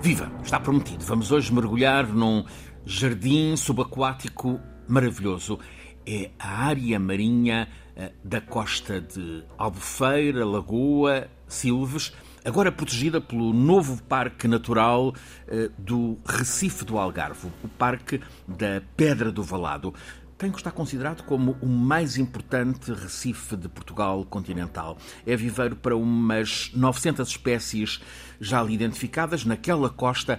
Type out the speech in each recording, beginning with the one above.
Viva! Está prometido. Vamos hoje mergulhar num jardim subaquático maravilhoso. É a área marinha da costa de Albufeira, Lagoa, Silves, agora protegida pelo novo Parque Natural do Recife do Algarve, o Parque da Pedra do Valado. Tem que estar considerado como o mais importante recife de Portugal continental. É viveiro para umas 900 espécies já ali identificadas naquela costa,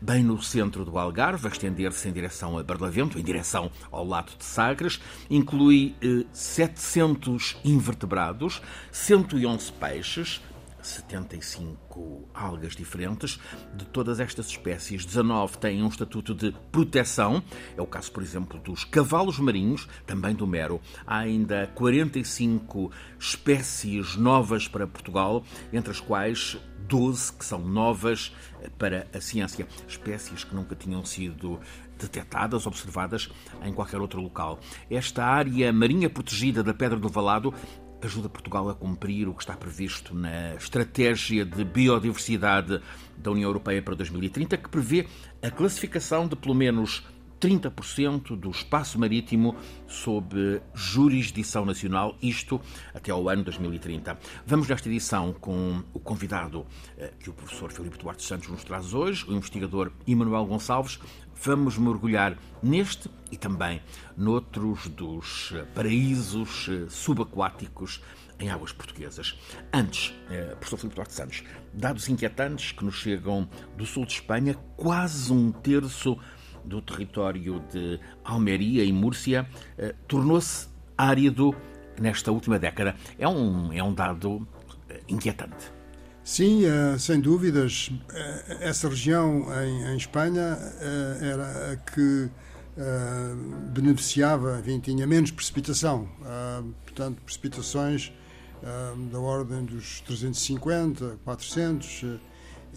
bem no centro do Algarve, a estender-se em direção a Barlavento, em direção ao lado de Sagres. Inclui 700 invertebrados, 111 peixes, 75 algas diferentes. De todas estas espécies, 19 têm um estatuto de proteção. É o caso, por exemplo, dos cavalos marinhos, também do mero. Há ainda 45 espécies novas para Portugal, entre as quais 12 que são novas para a ciência. Espécies que nunca tinham sido detectadas, observadas em qualquer outro local. Esta área marinha protegida da Pedra do Valado ajuda Portugal a cumprir o que está previsto na Estratégia de Biodiversidade da União Europeia para 2030, que prevê a classificação de pelo menos 30% do espaço marítimo sob jurisdição nacional, isto até ao ano 2030. Vamos nesta edição com o convidado que o professor Filipe Duarte Santos nos traz hoje, o investigador Emanuel Gonçalves. Vamos mergulhar neste e também noutros dos paraísos subaquáticos em águas portuguesas. Antes, professor Filipe Duarte Santos, dados inquietantes que nos chegam do sul de Espanha, quase um terço do território de Almeria e Múrcia tornou-se árido nesta última década. É um dado inquietante. Sim, sem dúvidas. Essa região em Espanha era a que beneficiava, enfim, tinha menos precipitação. Portanto, precipitações da ordem dos 350, 400,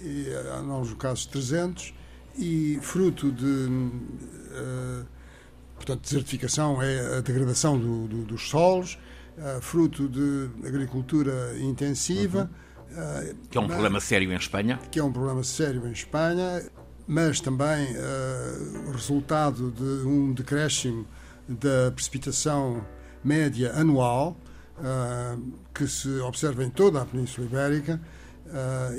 e, em alguns casos 300, e fruto de portanto, desertificação é a degradação dos solos, fruto de agricultura intensiva. Que é um problema sério em Espanha. Que é um problema sério em Espanha, mas também resultado de um decréscimo da precipitação média anual, que se observa em toda a Península Ibérica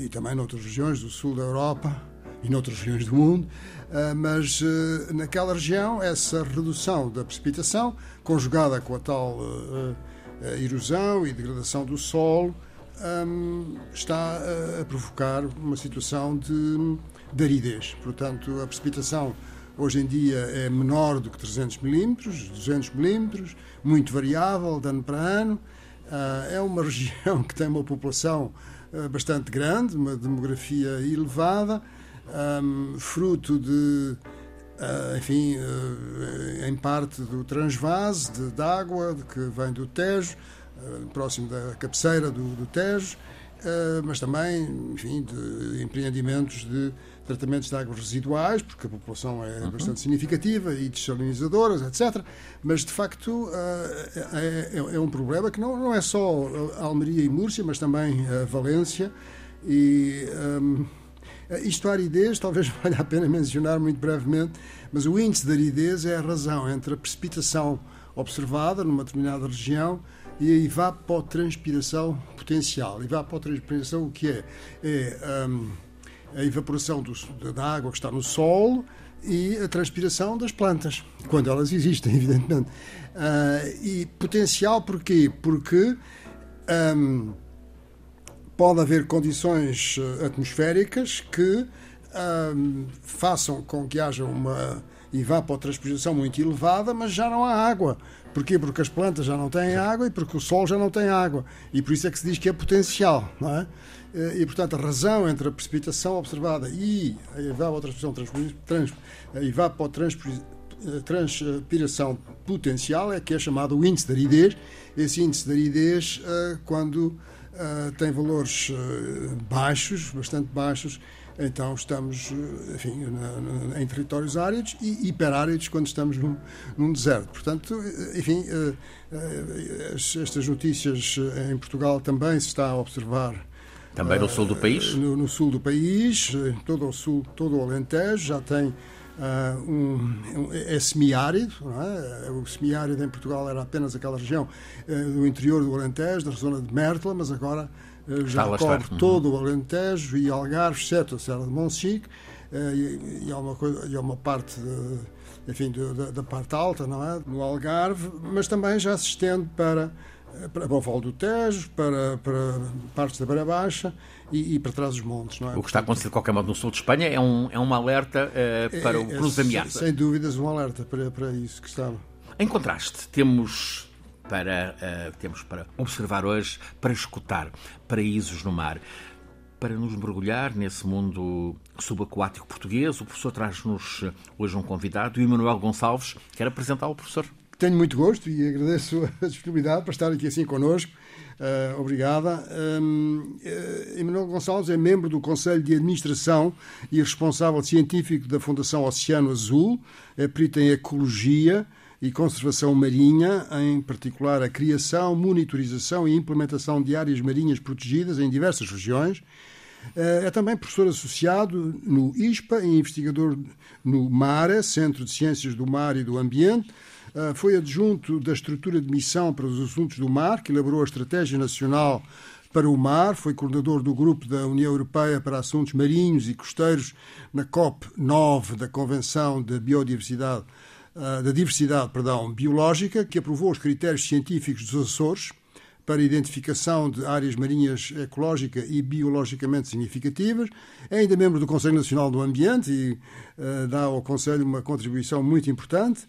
e também noutras regiões do sul da Europa e noutras regiões do mundo, mas naquela região essa redução da precipitação, conjugada com a tal erosão e degradação do solo, está a provocar uma situação de aridez. Portanto, a precipitação hoje em dia é menor do que 300 milímetros, 200 milímetros, muito variável de ano para ano. É uma região que tem uma população bastante grande, uma demografia elevada, fruto de, enfim, em parte do transvase de água que vem do Tejo, próximo da cabeceira do Tejo, mas também, enfim, de empreendimentos de tratamentos de águas residuais, porque a população é bastante significativa, e desalinizadoras, etc. Mas, de facto, é um problema que não é só Almeria e Múrcia, mas também Valência e... Isto, a aridez, talvez valha a pena mencionar muito brevemente, mas o índice de aridez é a razão entre a precipitação observada numa determinada região e a evapotranspiração potencial. Evapotranspiração, o que é? É a evaporação da água que está no solo e a transpiração das plantas, quando elas existem, evidentemente. E potencial porquê? Porque... pode haver condições atmosféricas que façam com que haja uma evapotranspiração muito elevada, mas já não há água. Porquê? Porque as plantas já não têm água e porque o solo já não tem água. E por isso é que se diz que é potencial, não é? E, portanto, a razão entre a precipitação observada e a evapotranspiração potencial é que é chamado o índice de aridez. Esse índice de aridez, quando... tem valores baixos, bastante baixos, então estamos, enfim, em territórios áridos e hiperáridos quando estamos num deserto. Portanto, enfim, estas notícias em Portugal também se está a observar Também no sul do país? No sul do país, todo o sul, todo o Alentejo já tem é semiárido, não é? O semiárido em Portugal era apenas aquela região do interior do Alentejo, da zona de Mértola, mas agora já cobre todo o Alentejo e Algarve, exceto a Serra de Monchique, e há uma parte da parte alta, não é? No Algarve, mas também já se estende para o Val do Tejo, para partes da Beira Baixa e para trás dos montes, não é? O que está a acontecer de qualquer modo no sul de Espanha é um alerta para o cruzo de ameaça. Sem dúvidas um alerta para isso que estava. Em contraste, temos para observar hoje, para escutar paraísos no mar. Para nos mergulhar nesse mundo subaquático português, o professor traz-nos hoje um convidado, o Emanuel Gonçalves. Quer apresentá-lo, professor? Tenho muito gosto e agradeço a disponibilidade para estar aqui assim connosco. Obrigada. Emanuel Gonçalves é membro do Conselho de Administração e responsável científico da Fundação Oceano Azul, é perito em Ecologia e Conservação Marinha, em particular a criação, monitorização e implementação de áreas marinhas protegidas em diversas regiões. É também professor associado no ISPA e investigador no MARE, Centro de Ciências do Mar e do Ambiente. Foi adjunto da Estrutura de Missão para os Assuntos do Mar, que elaborou a Estratégia Nacional para o Mar. Foi coordenador do Grupo da União Europeia para Assuntos Marinhos e Costeiros na COP9 da Convenção de Biodiversidade, Biológica, que aprovou os critérios científicos dos Açores para a identificação de áreas marinhas ecológica e biologicamente significativas. É ainda membro do Conselho Nacional do Ambiente e dá ao Conselho uma contribuição muito importante.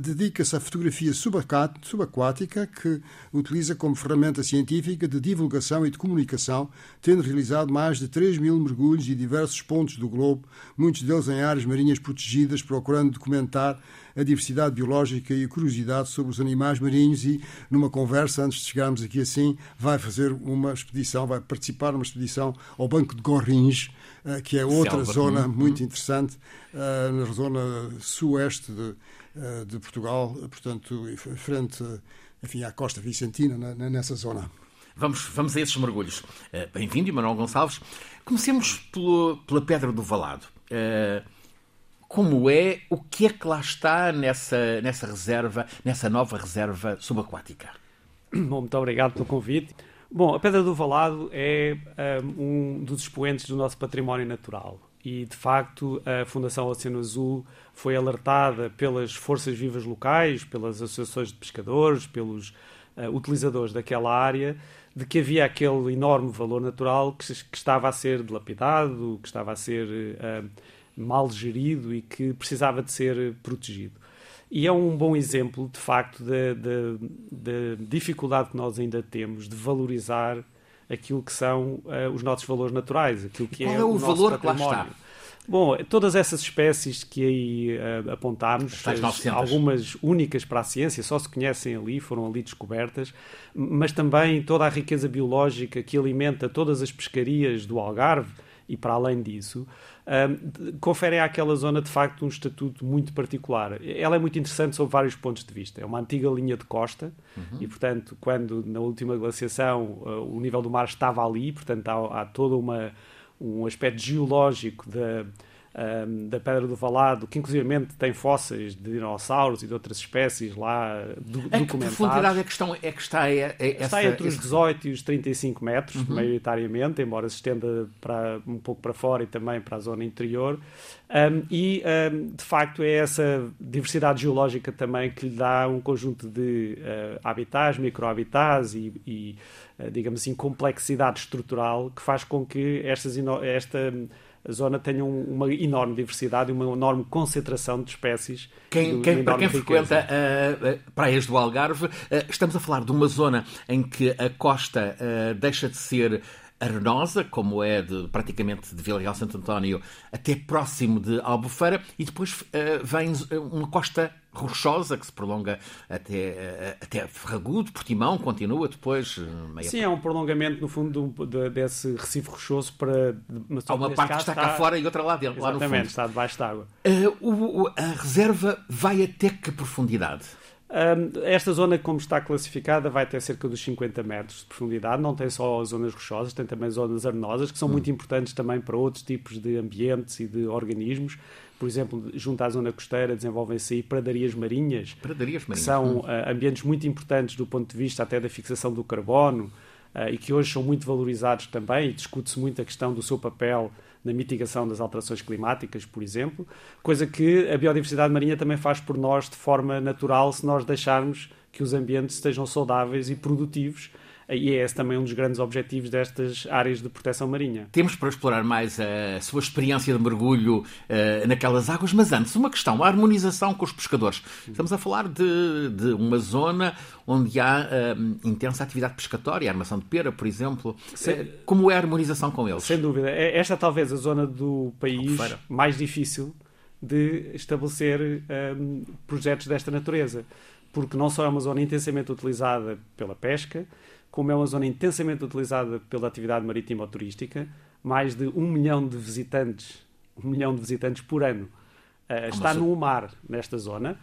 Dedica-se à fotografia subaquática, que utiliza como ferramenta científica de divulgação e de comunicação, tendo realizado mais de 3.000 mergulhos em diversos pontos do globo, muitos deles em áreas marinhas protegidas, procurando documentar a diversidade biológica e a curiosidade sobre os animais marinhos. E numa conversa, antes de chegarmos aqui assim, vai participar numa expedição ao Banco de Gorringe, que é outra zona muito interessante, na zona sueste de Portugal, portanto, frente, à Costa Vicentina, nessa zona. Vamos a esses mergulhos. Bem-vindo, Emanuel Gonçalves. Comecemos pela Pedra do Valado. Como é? O que é que lá está nessa reserva, nessa nova reserva subaquática? Bom, muito obrigado pelo convite. Bom, a Pedra do Valado é um dos expoentes do nosso património natural e, de facto, a Fundação Oceano Azul foi alertada pelas forças vivas locais, pelas associações de pescadores, pelos utilizadores daquela área, de que havia aquele enorme valor natural que estava a ser dilapidado, que estava a ser mal gerido e que precisava de ser protegido. E é um bom exemplo, de facto, da dificuldade que nós ainda temos de valorizar aquilo que são os nossos valores naturais, aquilo que é o valor nosso património. Que lá está? Bom, todas essas espécies que aí apontámos, algumas únicas para a ciência, só se conhecem ali, foram ali descobertas, mas também toda a riqueza biológica que alimenta todas as pescarias do Algarve, e para além disso, conferem àquela zona, de facto, um estatuto muito particular. Ela é muito interessante sob vários pontos de vista. É uma antiga linha de costa, e, portanto, quando na última glaciação o nível do mar estava ali, portanto, há todo um aspecto geológico da Pedra do Valado, que inclusivamente tem fósseis de dinossauros e de outras espécies lá documentadas. Que profundidade é que está está entre os 18 e os 35 metros, maioritariamente, embora se estenda um pouco para fora e também para a zona interior. De facto, é essa diversidade geológica também que lhe dá um conjunto de habitats, microhabitats e digamos assim, complexidade estrutural que faz com que a zona tem uma enorme diversidade e uma enorme concentração de espécies. Para quem frequenta praias do Algarve, estamos a falar de uma zona em que a costa deixa de ser arenosa, como é praticamente de Vila Real Santo António até próximo de Albufeira, e depois vem uma costa rochosa que se prolonga até Ferragudo, Portimão, continua depois... Sim, é um prolongamento, no fundo, desse recife rochoso para... Há uma parte que está cá fora e outra lá dentro, lá no fundo. Exatamente, está debaixo d'água. A reserva vai até que profundidade? Esta zona, como está classificada, vai ter cerca dos 50 metros de profundidade. Não tem só zonas rochosas, tem também zonas arenosas, que são muito importantes também para outros tipos de ambientes e de organismos. Por exemplo, junto à zona costeira desenvolvem-se aí pradarias marinhas, que são ambientes muito importantes do ponto de vista até da fixação do carbono, e que hoje são muito valorizados também, e discute-se muito a questão do seu papel na mitigação das alterações climáticas, por exemplo, coisa que a biodiversidade marinha também faz por nós de forma natural se nós deixarmos que os ambientes estejam saudáveis e produtivos, e é esse também um dos grandes objetivos destas áreas de proteção marinha. Temos para explorar mais a sua experiência de mergulho naquelas águas, mas antes, uma questão, a harmonização com os pescadores. Estamos a falar de uma zona onde há intensa atividade pescatória, a Armação de Pera, por exemplo. Como é a harmonização com eles? Sem dúvida. Esta talvez a zona do país Albufeira mais difícil de estabelecer projetos desta natureza, porque não só é uma zona intensamente utilizada pela pesca, como é uma zona intensamente utilizada pela atividade marítima ou turística, mais de 1 milhão de visitantes por ano está no mar nesta zona.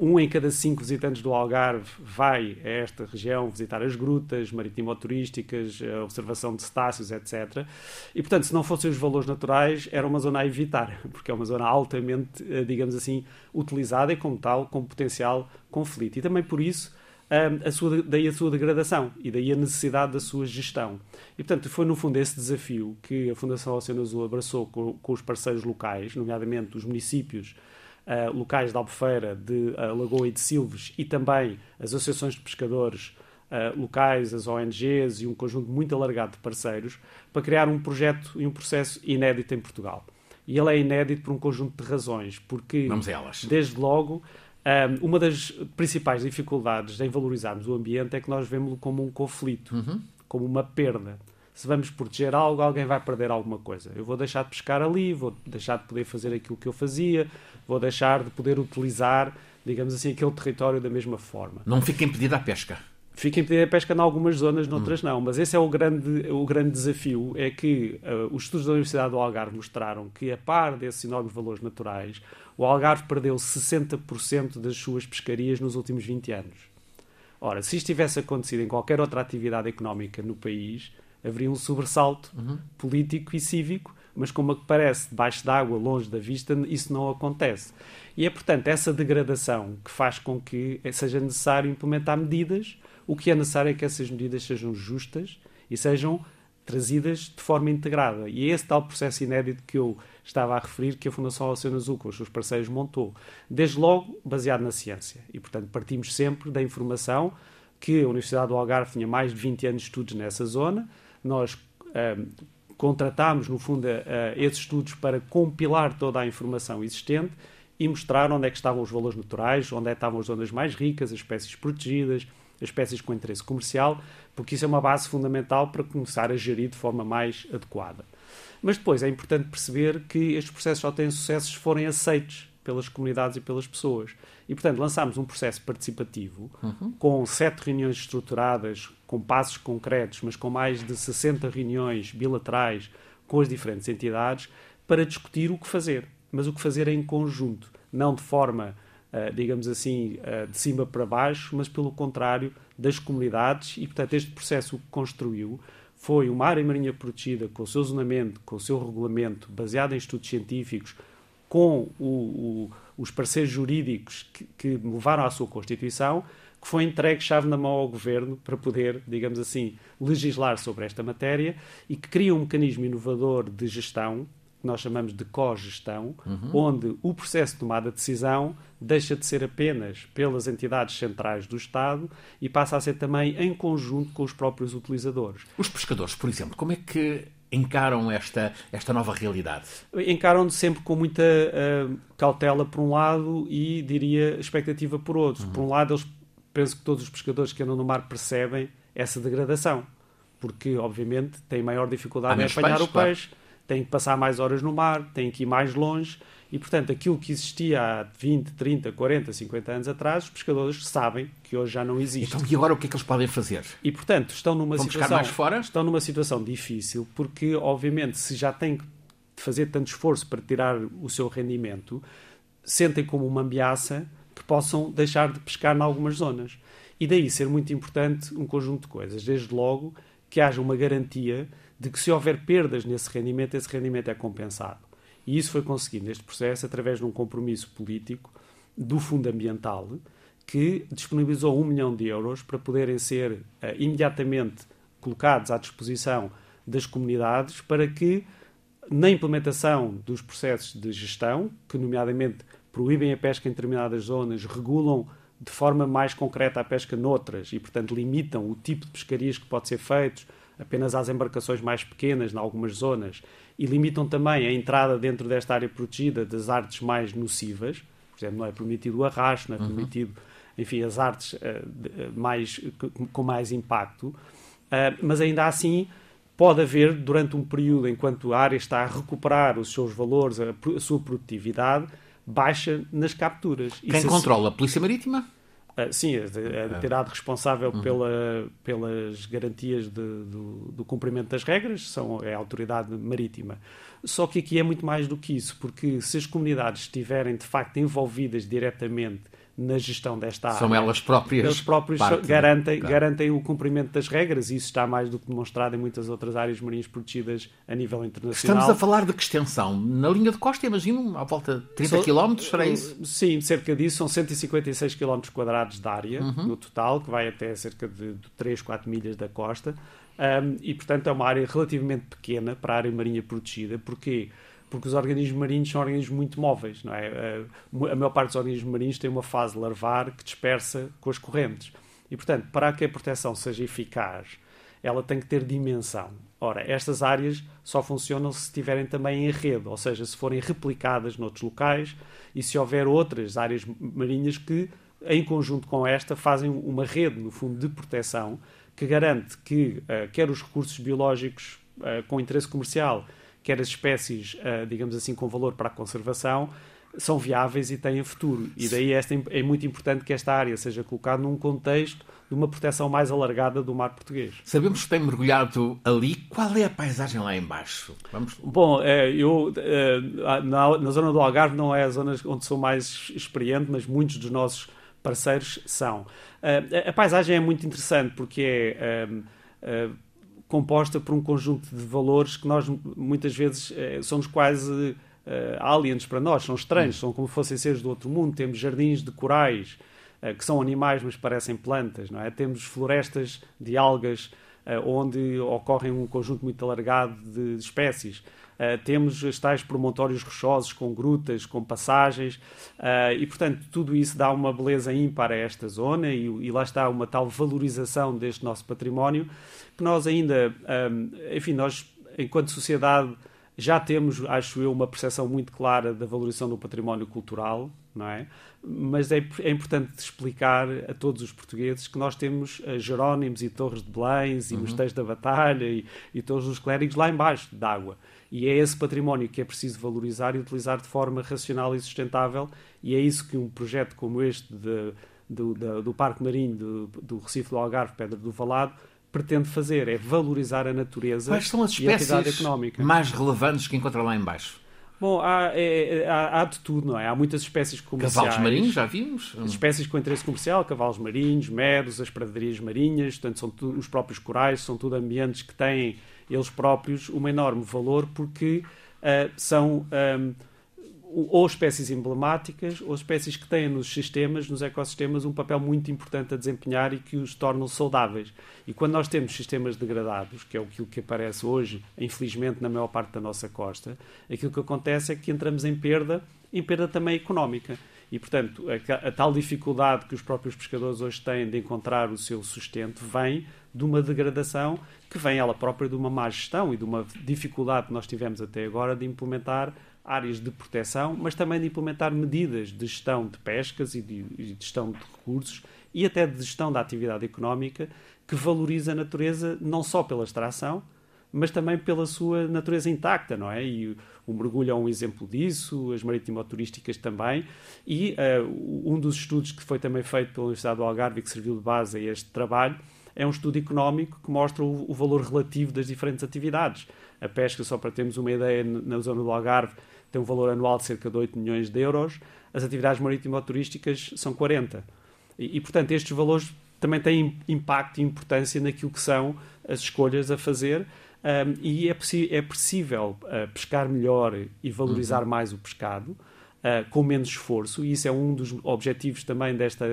Um em cada 5 visitantes do Algarve vai a esta região visitar as grutas marítimo-turísticas, a observação de cetáceos, etc. E, portanto, se não fossem os valores naturais, era uma zona a evitar, porque é uma zona altamente, digamos assim, utilizada e, como tal, com potencial conflito. E também por isso, daí a sua degradação e daí a necessidade da sua gestão. E, portanto, foi no fundo esse desafio que a Fundação Oceano Azul abraçou com os parceiros locais, nomeadamente os municípios locais de Albufeira, de Lagoa e de Silves, e também as associações de pescadores locais, as ONGs e um conjunto muito alargado de parceiros, para criar um projeto e um processo inédito em Portugal. E ele é inédito por um conjunto de razões, porque, desde logo, uma das principais dificuldades em valorizarmos o ambiente é que nós vemos-lo como um conflito, como uma perda. Se vamos proteger algo, alguém vai perder alguma coisa. Eu vou deixar de pescar ali, vou deixar de poder fazer aquilo que eu fazia, vou deixar de poder utilizar, digamos assim, aquele território da mesma forma. Não fica impedida a pesca? Fica impedida a pesca em algumas zonas, noutras não. Mas esse é o grande desafio, é que os estudos da Universidade do Algarve mostraram que, a par desses enormes valores naturais, o Algarve perdeu 60% das suas pescarias nos últimos 20 anos. Ora, se isto tivesse acontecido em qualquer outra atividade económica no país, haveria um sobressalto político e cívico, mas como parece debaixo d'água, longe da vista, isso não acontece. E é, portanto, essa degradação que faz com que seja necessário implementar medidas. O que é necessário é que essas medidas sejam justas e sejam trazidas de forma integrada. E é esse tal processo inédito que eu estava a referir, que a Fundação Oceano Azul, com os seus parceiros, montou. Desde logo, baseado na ciência. E, portanto, partimos sempre da informação que a Universidade do Algarve tinha mais de 20 anos de estudos nessa zona. Nós contratámos, no fundo, esses estudos para compilar toda a informação existente e mostrar onde é que estavam os valores naturais, onde é que estavam as zonas mais ricas, as espécies protegidas, as espécies com interesse comercial, porque isso é uma base fundamental para começar a gerir de forma mais adequada. Mas depois é importante perceber que estes processos só têm sucesso se forem aceitos pelas comunidades e pelas pessoas. E, portanto, lançámos um processo participativo, com 7 reuniões estruturadas, com passos concretos, mas com mais de 60 reuniões bilaterais com as diferentes entidades, para discutir o que fazer. Mas o que fazer em conjunto, não de forma, digamos assim, de cima para baixo, mas pelo contrário, das comunidades. E, portanto, este processo o que construiu foi uma área marinha protegida, com o seu zonamento, com o seu regulamento, baseado em estudos científicos, com os parceiros jurídicos que levaram à sua Constituição, que foi entregue chave na mão ao Governo para poder, digamos assim, legislar sobre esta matéria, e que cria um mecanismo inovador de gestão, que nós chamamos de cogestão, onde o processo de tomada de decisão deixa de ser apenas pelas entidades centrais do Estado e passa a ser também em conjunto com os próprios utilizadores. Os pescadores, por exemplo, como é que encaram esta nova realidade? Encaram-no sempre com muita cautela, por um lado, e, diria, expectativa por outro. Por um lado, eles penso que todos os pescadores que andam no mar percebem essa degradação, porque, obviamente, têm maior dificuldade em apanhar o peixe, têm que passar mais horas no mar, têm que ir mais longe, e, portanto, aquilo que existia há 20, 30, 40, 50 anos atrás, os pescadores sabem que hoje já não existe. Então, e agora o que é que eles podem fazer? E, portanto, estão numa situação difícil, porque, obviamente, se já têm que fazer tanto esforço para tirar o seu rendimento, sentem como uma ameaça que possam deixar de pescar em algumas zonas. E daí ser muito importante um conjunto de coisas. Desde logo que haja uma garantia de que se houver perdas nesse rendimento, esse rendimento é compensado. E isso foi conseguido neste processo através de um compromisso político do Fundo Ambiental, que disponibilizou 1 milhão de euros para poderem ser imediatamente colocados à disposição das comunidades para que, na implementação dos processos de gestão, que nomeadamente proíbem a pesca em determinadas zonas, regulam de forma mais concreta a pesca noutras e, portanto, limitam o tipo de pescarias que pode ser feito apenas às embarcações mais pequenas, em algumas zonas, e limitam também a entrada dentro desta área protegida das artes mais nocivas. Por exemplo, não é permitido o arrasto, não é permitido, enfim, as artes com mais impacto. Mas ainda assim, pode haver, durante um período, enquanto a área está a recuperar os seus valores, a sua produtividade, baixa nas capturas. Quem controla? A Polícia Marítima? Sim, a entidade responsável pelas garantias do cumprimento das regras é a autoridade marítima. Só que aqui é muito mais do que isso, porque se as comunidades estiverem, de facto, envolvidas diretamente na gestão desta área... São elas próprias. Eles próprios garantem o cumprimento das regras, e isso está mais do que demonstrado em muitas outras áreas marinhas protegidas a nível internacional. Estamos a falar de que extensão? Na linha de costa, imagino, à volta de 30 km, será isso? Sim, cerca disso. São 156 km quadrados de área, no total, que vai até cerca de 3, 4 milhas da costa. E, portanto, é uma área relativamente pequena para a área marinha protegida. Porquê? Porque os organismos marinhos são organismos muito móveis, não é? A maior parte dos organismos marinhos tem uma fase larvar que dispersa com as correntes. E, portanto, para que a proteção seja eficaz, ela tem que ter dimensão. Ora, estas áreas só funcionam se estiverem também em rede, ou seja, se forem replicadas noutros locais e se houver outras áreas marinhas que, em conjunto com esta, fazem uma rede, no fundo, de proteção que garante que, quer os recursos biológicos com interesse comercial, quer as espécies, digamos assim, com valor para a conservação, são viáveis e têm futuro. E daí é muito importante que esta área seja colocada num contexto de uma proteção mais alargada do mar português. Sabemos que tem mergulhado ali. Qual é a paisagem lá embaixo? Bom, eu na zona do Algarve não é a zona onde sou mais experiente, mas muitos dos nossos parceiros são. A paisagem é muito interessante porque é composta por um conjunto de valores que nós, muitas vezes, somos quase aliens para nós, são estranhos, são como fossem seres do outro mundo. Temos jardins de corais, que são animais, mas parecem plantas, não é? Temos florestas de algas, onde ocorrem um conjunto muito alargado de espécies. Temos os tais promontórios rochosos, com grutas, com passagens, e, portanto, tudo isso dá uma beleza ímpar a esta zona, e lá está uma tal valorização deste nosso património, que nós ainda, enfim, nós, enquanto sociedade, já temos, acho eu, uma percepção muito clara da valorização do património cultural, não é? Mas é importante explicar a todos os portugueses que nós temos Jerónimos e Torres de Belém e Mosteiros da Batalha e todos os clérigos lá embaixo d'água. E é esse património que é preciso valorizar e utilizar de forma racional e sustentável, e é isso que um projeto como este do Parque Marinho do Recife do Algarve, Pedra do Valado, pretende fazer, é valorizar a natureza. Quais são as espécies e a atividade económica mais relevantes que encontra lá em baixo? Bom, há de tudo, não é? Há muitas espécies comerciais. Cavalos marinhos, já vimos? Espécies com interesse comercial, cavalos marinhos, meros, as pradarias marinhas, portanto, são os próprios corais, são tudo ambientes que têm eles próprios um enorme valor, porque são ou espécies emblemáticas ou espécies que têm nos sistemas, nos ecossistemas, um papel muito importante a desempenhar e que os tornam saudáveis. E quando nós temos sistemas degradados, que é aquilo que aparece hoje, infelizmente, na maior parte da nossa costa, aquilo que acontece é que entramos em perda também económica. E, portanto, a tal dificuldade que os próprios pescadores hoje têm de encontrar o seu sustento vem de uma degradação que vem ela própria de uma má gestão e de uma dificuldade que nós tivemos até agora de implementar áreas de proteção, mas também de implementar medidas de gestão de pescas e de gestão de recursos e até de gestão da atividade económica que valoriza a natureza não só pela extração, mas também pela sua natureza intacta, não é? E o mergulho é um exemplo disso, as maritimoturísticas também, e um dos estudos que foi também feito pela Universidade do Algarve e que serviu de base a este trabalho é um estudo económico que mostra o valor relativo das diferentes atividades. A pesca, só para termos uma ideia, na zona do Algarve tem um valor anual de cerca de 8 milhões de euros, as atividades marítimo-turísticas são 40. E, portanto, estes valores também têm impacto e importância naquilo que são as escolhas a fazer, e é possível pescar melhor e valorizar mais o pescado, com menos esforço, e isso é um dos objetivos também desta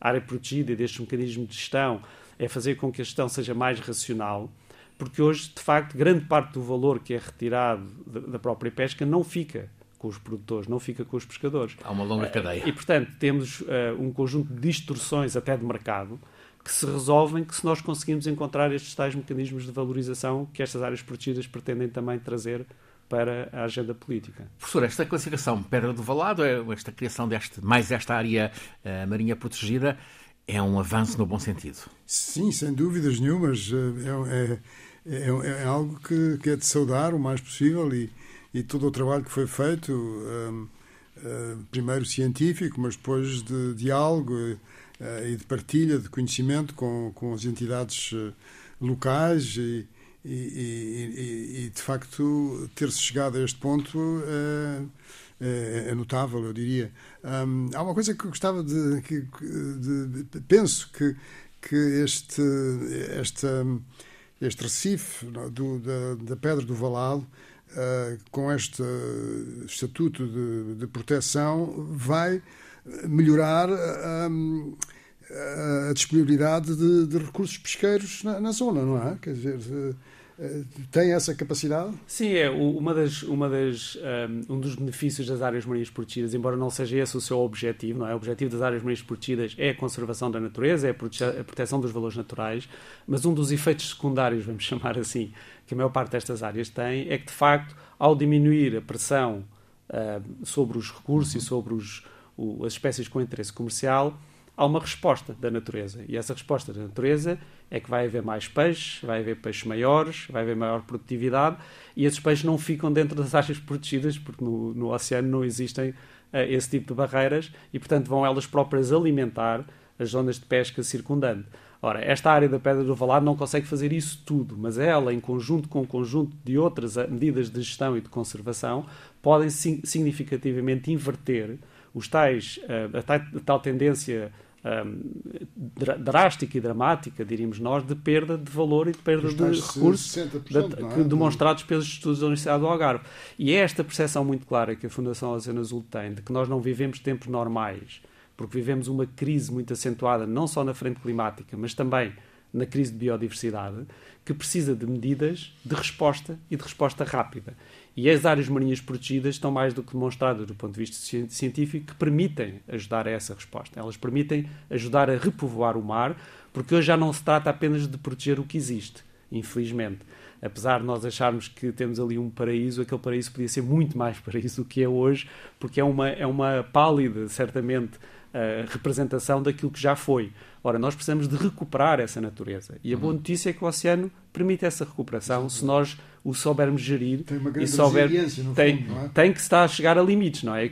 área protegida e deste mecanismo de gestão, é fazer com que a gestão seja mais racional, porque hoje, de facto, grande parte do valor que é retirado da própria pesca não fica com os produtores, não fica com os pescadores. Há uma longa cadeia. E, portanto, temos um conjunto de distorções até de mercado que se resolvem se nós conseguimos encontrar estes tais mecanismos de valorização que estas áreas protegidas pretendem também trazer para a agenda política. Professor, esta classificação Pedra do Valado, esta criação desta área marinha protegida, é um avanço no bom sentido? Sim, sem dúvidas nenhumas. É algo que é de saudar o mais possível e todo o trabalho que foi feito, primeiro científico, mas depois de diálogo e de partilha de conhecimento com as entidades locais e de facto ter-se chegado a este ponto é notável, eu diria. Há uma coisa que eu gostava de... penso que este recife da Pedra do Valado, com este estatuto de proteção, vai melhorar a disponibilidade de recursos pesqueiros na zona, não é? Quer dizer, tem essa capacidade? Sim, é um dos benefícios das áreas marinhas protegidas, embora não seja esse o seu objetivo, não é? O objetivo das áreas marinhas protegidas é a conservação da natureza, é a proteção dos valores naturais, mas um dos efeitos secundários, vamos chamar assim, que a maior parte destas áreas tem, é que, de facto, ao diminuir a pressão sobre os recursos e sobre as espécies com interesse comercial, há uma resposta da natureza, e essa resposta da natureza é que vai haver mais peixes, vai haver peixes maiores, vai haver maior produtividade, e esses peixes não ficam dentro das áreas protegidas, porque no oceano não existem esse tipo de barreiras, e portanto vão elas próprias alimentar as zonas de pesca circundante. Ora, esta área da Pedra do Valado não consegue fazer isso tudo, mas ela, em conjunto com o conjunto de outras medidas de gestão e de conservação, podem significativamente inverter a tal tendência drástica e dramática, diríamos nós, de perda de valor e de perda de recursos demonstrados pelos estudos da Universidade do Algarve. E é esta percepção muito clara que a Fundação Oceano Azul tem, de que nós não vivemos tempos normais, porque vivemos uma crise muito acentuada, não só na frente climática, mas também na crise de biodiversidade, que precisa de medidas de resposta e de resposta rápida. E as áreas marinhas protegidas estão mais do que demonstradas do ponto de vista científico que permitem ajudar a essa resposta. Elas permitem ajudar a repovoar o mar, porque hoje já não se trata apenas de proteger o que existe, infelizmente. Apesar de nós acharmos que temos ali um paraíso, aquele paraíso podia ser muito mais paraíso do que é hoje, porque é uma pálida, certamente, representação daquilo que já foi. Ora, nós precisamos de recuperar essa natureza. E a boa notícia é que o oceano permite essa recuperação, se nós o soubermos gerir. Tem uma grande resiliência, no fundo, não é? Tem que estar a chegar a limites, não é?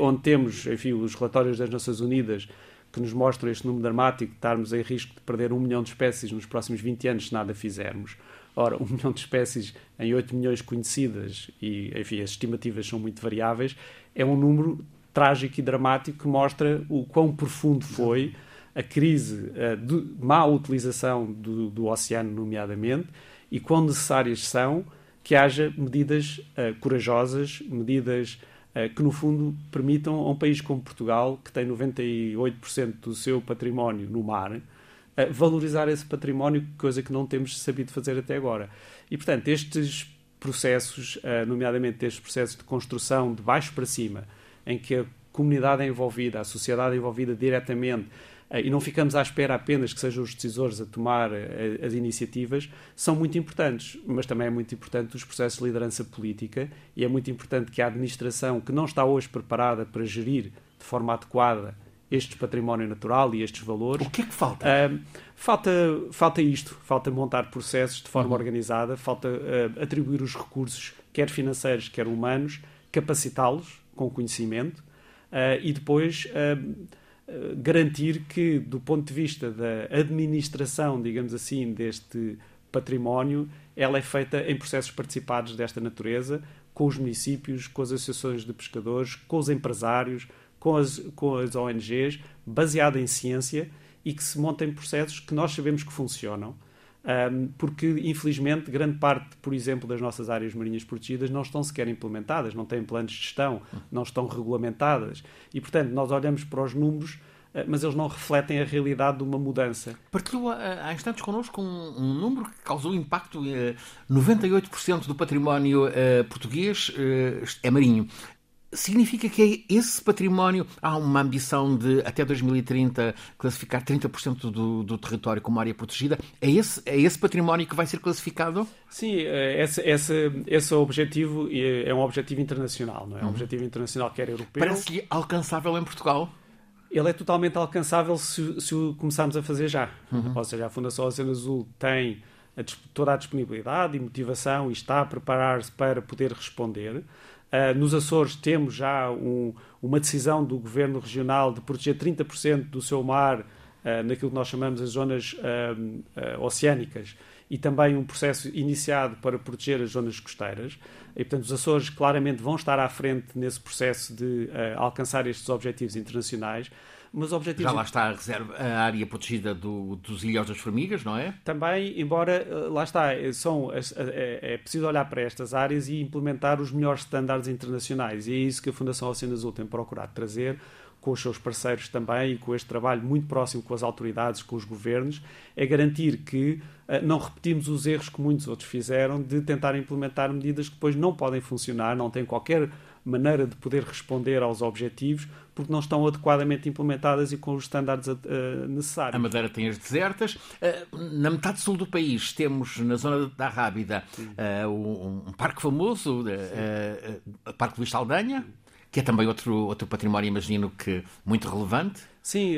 Onde temos, enfim, os relatórios das Nações Unidas que nos mostram este número dramático de estarmos em risco de perder 1 milhão de espécies nos próximos 20 anos se nada fizermos. Ora, 1 milhão de espécies em 8 milhões conhecidas, e, enfim, as estimativas são muito variáveis, é um número trágico e dramático que mostra o quão profundo foi a crise de má utilização do oceano, nomeadamente, e quão necessárias são que haja medidas corajosas, medidas que, no fundo, permitam a um país como Portugal, que tem 98% do seu património no mar, valorizar esse património, coisa que não temos sabido fazer até agora. E, portanto, estes processos, nomeadamente estes processos de construção de baixo para cima, em que a comunidade é envolvida, a sociedade é envolvida diretamente, e não ficamos à espera apenas que sejam os decisores a tomar as iniciativas, são muito importantes, mas também é muito importante os processos de liderança política, e é muito importante que a administração, que não está hoje preparada para gerir de forma adequada este património natural e estes valores... O que é que falta? Falta isto, falta montar processos de forma organizada, falta atribuir os recursos, quer financeiros, quer humanos, capacitá-los com conhecimento, e depois garantir que, do ponto de vista da administração, digamos assim, deste património, ela é feita em processos participados desta natureza, com os municípios, com as associações de pescadores, com os empresários, com as ONGs, baseada em ciência, e que se montem processos que nós sabemos que funcionam, porque, infelizmente, grande parte, por exemplo, das nossas áreas marinhas protegidas não estão sequer implementadas, não têm planos de gestão, não estão regulamentadas. E, portanto, nós olhamos para os números, mas eles não refletem a realidade de uma mudança. Partilhou há instantes connosco um número que causou impacto. 98% do património português é marinho. Significa que esse património, há uma ambição de, até 2030, classificar 30% do território como área protegida. É esse património que vai ser classificado? Sim, esse objetivo é um objetivo internacional, não é? É um objetivo internacional que era europeu. Parece-lhe alcançável em Portugal? Ele é totalmente alcançável se o começarmos a fazer já. Ou seja, a Fundação Oceano Azul tem toda a disponibilidade e motivação e está a preparar-se para poder responder. Nos Açores temos já uma decisão do Governo Regional de proteger 30% do seu mar naquilo que nós chamamos as zonas oceânicas, e também um processo iniciado para proteger as zonas costeiras. E, portanto, os Açores claramente vão estar à frente nesse processo de alcançar estes objetivos internacionais. Mas objetivos... Já lá está a área protegida dos Ilhós das Formigas, não é? Também, embora, lá está, é preciso olhar para estas áreas e implementar os melhores standards internacionais. E é isso que a Fundação Oceano Azul tem procurado trazer, com os seus parceiros também e com este trabalho muito próximo com as autoridades, com os governos, é garantir que não repetimos os erros que muitos outros fizeram de tentar implementar medidas que depois não podem funcionar, não têm qualquer maneira de poder responder aos objetivos, porque não estão adequadamente implementadas e com os estándares necessários. A Madeira tem as desertas. Na metade sul do país temos, na zona da Rábida, um parque famoso, o Parque Vista Aldanha, que é também outro património, imagino que muito relevante. Sim,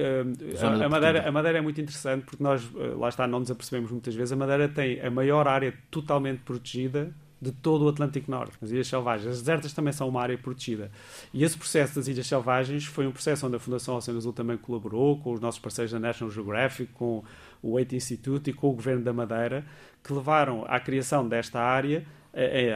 a Madeira é muito interessante, porque nós, lá está, não nos apercebemos muitas vezes, a Madeira tem a maior área totalmente protegida de todo o Atlântico Norte, as Ilhas Selvagens. As desertas também são uma área protegida. E esse processo das Ilhas Selvagens foi um processo onde a Fundação Oceano Azul também colaborou com os nossos parceiros da National Geographic, com o Waite Institute e com o Governo da Madeira, que levaram à criação desta área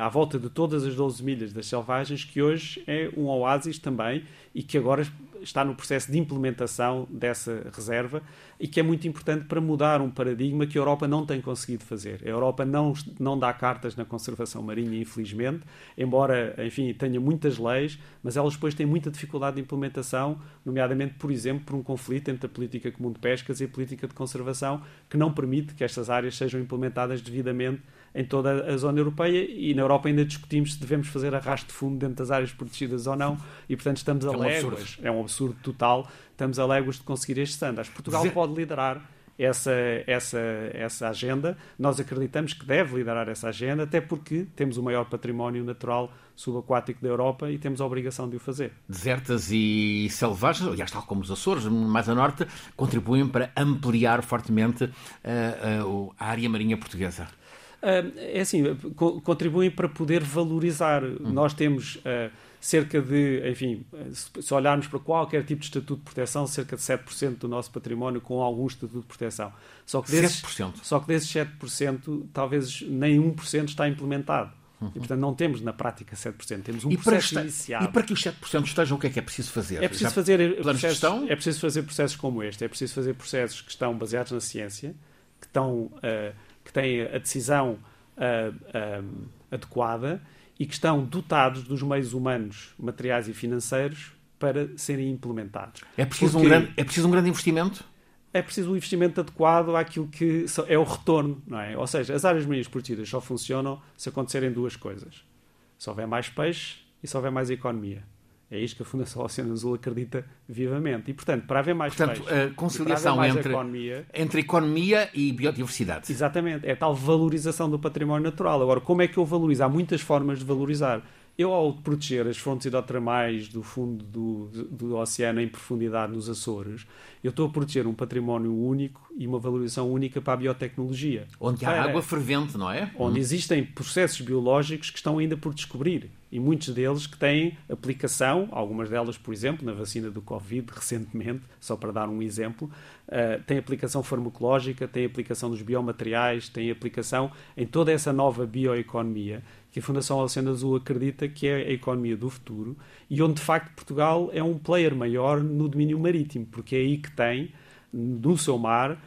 à volta de todas as 12 milhas das Selvagens, que hoje é um oásis também e que agora está no processo de implementação dessa reserva e que é muito importante para mudar um paradigma que a Europa não tem conseguido fazer. A Europa não dá cartas na conservação marinha, infelizmente, embora, enfim, tenha muitas leis, mas elas depois têm muita dificuldade de implementação, nomeadamente, por exemplo, por um conflito entre a política comum de pescas e a política de conservação, que não permite que estas áreas sejam implementadas devidamente em toda a zona europeia, e na Europa ainda discutimos se devemos fazer arrasto de fundo dentro das áreas protegidas ou não, e portanto estamos a léguas, é um absurdo total, estamos a léguas de conseguir estes standards. Portugal pode liderar essa agenda, nós acreditamos que deve liderar essa agenda, até porque temos o maior património natural subaquático da Europa e temos a obrigação de o fazer. Desertas e selvagens, aliás, tal como os Açores, mais a norte, contribuem para ampliar fortemente a área marinha portuguesa. É assim, contribuem para poder valorizar. Nós temos cerca de, enfim, se olharmos para qualquer tipo de estatuto de proteção, cerca de 7% do nosso património com algum estatuto de proteção. Só que desses 7%, talvez nem 1% está implementado. E, portanto, não temos na prática 7%, temos um processo inicial. E para que os 7% estejam, o que é preciso fazer? É preciso fazer processos como este, é preciso fazer processos que estão baseados na ciência, que têm a decisão adequada e que estão dotados dos meios humanos, materiais e financeiros para serem implementados. É preciso um grande investimento? É preciso um investimento adequado àquilo que é o retorno, não é? Ou seja, as áreas marinhas protegidas só funcionam se acontecerem duas coisas. Se houver mais peixe e se houver mais economia. É isto que a Fundação Oceano Azul acredita vivamente. E, portanto, para haver mais peixe, a conciliação para haver mais entre economia e biodiversidade. Exatamente. É a tal valorização do património natural. Agora, como é que eu valorizo? Há muitas formas de valorizar. Eu, ao proteger as fontes hidrotermais do fundo do oceano em profundidade nos Açores, eu estou a proteger um património único e uma valorização única para a biotecnologia. Onde há água fervente, não é? Onde existem processos biológicos que estão ainda por descobrir. E muitos deles que têm aplicação, algumas delas, por exemplo, na vacina do Covid, recentemente, só para dar um exemplo, tem aplicação farmacológica, tem aplicação dos biomateriais, tem aplicação em toda essa nova bioeconomia, que a Fundação Oceano Azul acredita que é a economia do futuro, e onde, de facto, Portugal é um player maior no domínio marítimo, porque é aí que tem, no seu mar,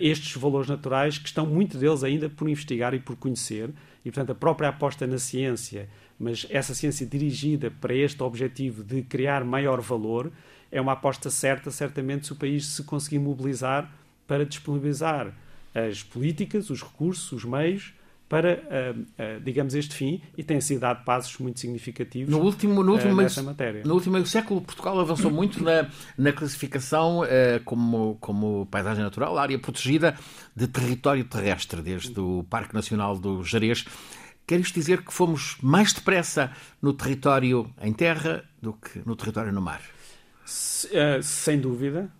estes valores naturais que estão, muitos deles, ainda por investigar e por conhecer, e, portanto, a própria aposta na ciência, mas essa ciência dirigida para este objetivo de criar maior valor, é uma aposta certa, certamente, se o país se conseguir mobilizar para disponibilizar as políticas, os recursos, os meios, para, digamos, este fim, e tem sido dado passos muito significativos nessa matéria. No último meio século, Portugal avançou muito na classificação como paisagem natural, área protegida de território terrestre, desde o Parque Nacional do Gerês. Quer isto dizer que fomos mais depressa no território em terra do que no território no mar? Sem dúvida,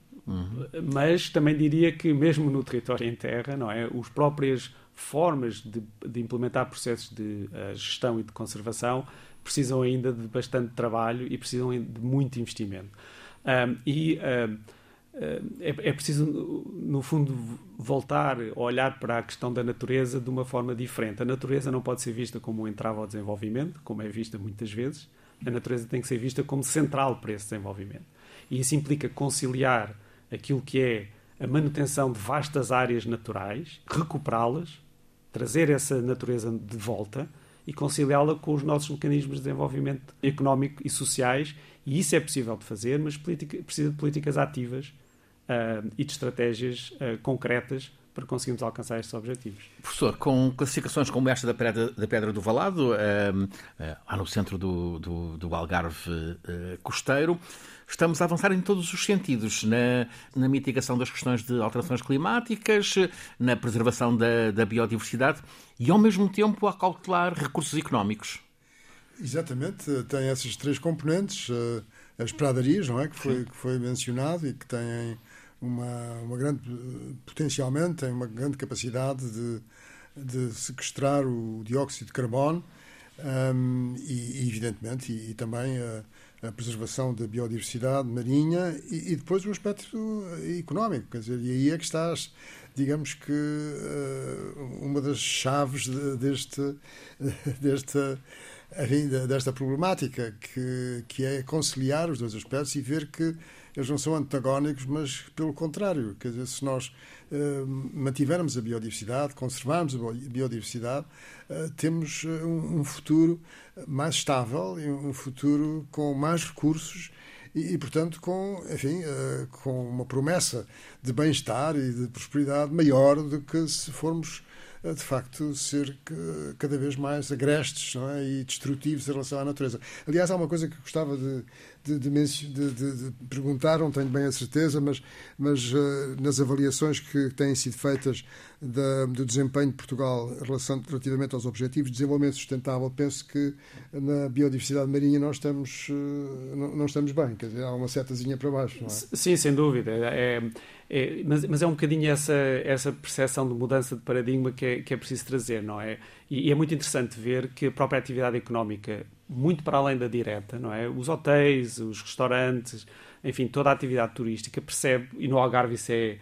mas também diria que mesmo no território em terra, não é? As próprias formas de implementar processos de gestão e de conservação precisam ainda de bastante trabalho e precisam de muito investimento. É preciso, no fundo, voltar a olhar para a questão da natureza de uma forma diferente. A natureza não pode ser vista como um entrave ao desenvolvimento, como é vista muitas vezes. A natureza tem que ser vista como central para esse desenvolvimento. E isso implica conciliar aquilo que é a manutenção de vastas áreas naturais, recuperá-las, trazer essa natureza de volta e conciliá-la com os nossos mecanismos de desenvolvimento económico e sociais. E isso é possível de fazer, mas precisa de políticas ativas e de estratégias concretas para conseguirmos alcançar estes objetivos. Professor, com classificações como esta da Pedra do Valado, lá no centro do Algarve costeiro, estamos a avançar em todos os sentidos, na mitigação das questões de alterações climáticas, na preservação da biodiversidade e, ao mesmo tempo, a cautelar recursos económicos. Exatamente, tem essas três componentes, as pradarias, não é? que foi mencionado e que têm uma grande, potencialmente, tem uma grande capacidade de sequestrar o dióxido de carbono e evidentemente, e também a preservação da biodiversidade marinha e depois o aspecto económico, quer dizer, e aí é que estás, digamos que uma das chaves desta problemática, que é conciliar os dois aspectos e ver que eles não são antagónicos, mas pelo contrário. Quer dizer, se nós mantivermos a biodiversidade, conservarmos a biodiversidade, temos um futuro mais estável, um futuro com mais recursos e portanto, com uma promessa de bem-estar e de prosperidade maior do que se formos, de facto, ser cada vez mais agrestes, não é? E destrutivos em relação à natureza. Aliás, há uma coisa que gostava de perguntar, não tenho bem a certeza, mas nas avaliações que têm sido feitas do desempenho de Portugal relativamente aos objetivos de desenvolvimento sustentável, penso que na biodiversidade marinha nós estamos bem, quer dizer, há uma setazinha para baixo, não é? Sim, sem dúvida. Mas é um bocadinho essa percepção de mudança de paradigma que é preciso trazer, não é? E é muito interessante ver que a própria atividade económica, muito para além da direta, não é? Os hotéis, os restaurantes, enfim, toda a atividade turística percebe, e no Algarve isso é,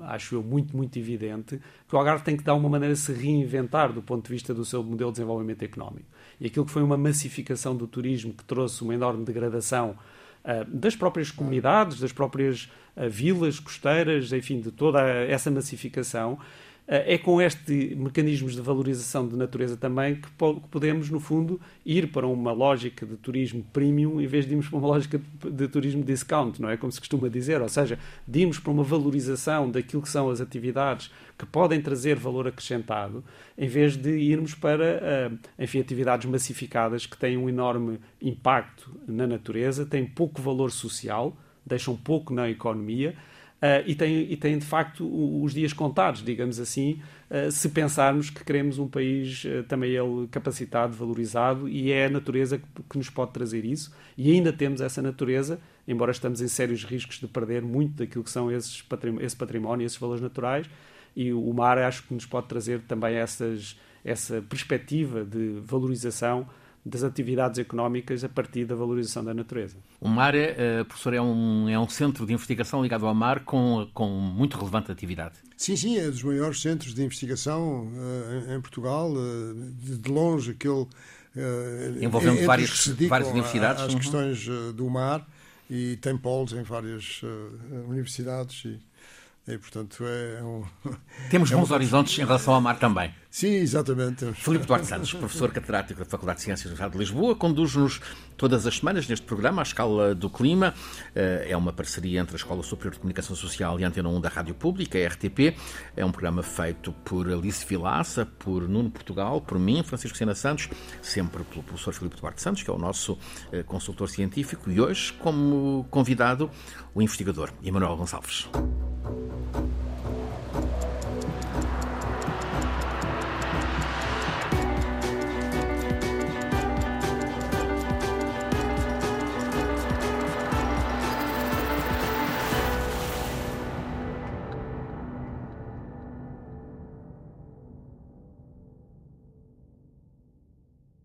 acho eu, muito, muito evidente, que o Algarve tem que dar uma maneira de se reinventar do ponto de vista do seu modelo de desenvolvimento económico. E aquilo que foi uma massificação do turismo que trouxe uma enorme degradação das próprias comunidades, das próprias vilas costeiras, enfim, de toda essa massificação, é com estes mecanismos de valorização de natureza também que podemos, no fundo, ir para uma lógica de turismo premium em vez de irmos para uma lógica de turismo discount, não é? Como se costuma dizer, ou seja, de irmos para uma valorização daquilo que são as atividades que podem trazer valor acrescentado, em vez de irmos para, enfim, atividades massificadas que têm um enorme impacto na natureza, têm pouco valor social, deixam pouco na economia, e tem de facto os dias contados, digamos assim, se pensarmos que queremos um país também ele capacitado, valorizado, e é a natureza que nos pode trazer isso, e ainda temos essa natureza, embora estamos em sérios riscos de perder muito daquilo que são esse património, esses valores naturais, e o mar acho que nos pode trazer também essa perspectiva de valorização das atividades económicas a partir da valorização da natureza. O MAR, professor, é um centro de investigação ligado ao mar com muito relevante atividade. Sim, é dos maiores centros de investigação em Portugal, de longe aquele... envolvendo várias universidades. As questões do mar, e tem polos em várias universidades e portanto, temos bons horizontes em relação ao mar também. Sim, exatamente. Filipe Duarte Santos, professor catedrático da Faculdade de Ciências da Universidade de Lisboa, conduz-nos todas as semanas neste programa à Escala do Clima. É uma parceria entre a Escola Superior de Comunicação Social e a Antena 1 da Rádio Pública, a RTP. É um programa feito por Alice Vilaça, por Nuno Portugal, por mim, Francisco Sena Santos, sempre pelo professor Filipe Duarte Santos, que é o nosso consultor científico, e hoje, como convidado, o investigador Emanuel Gonçalves.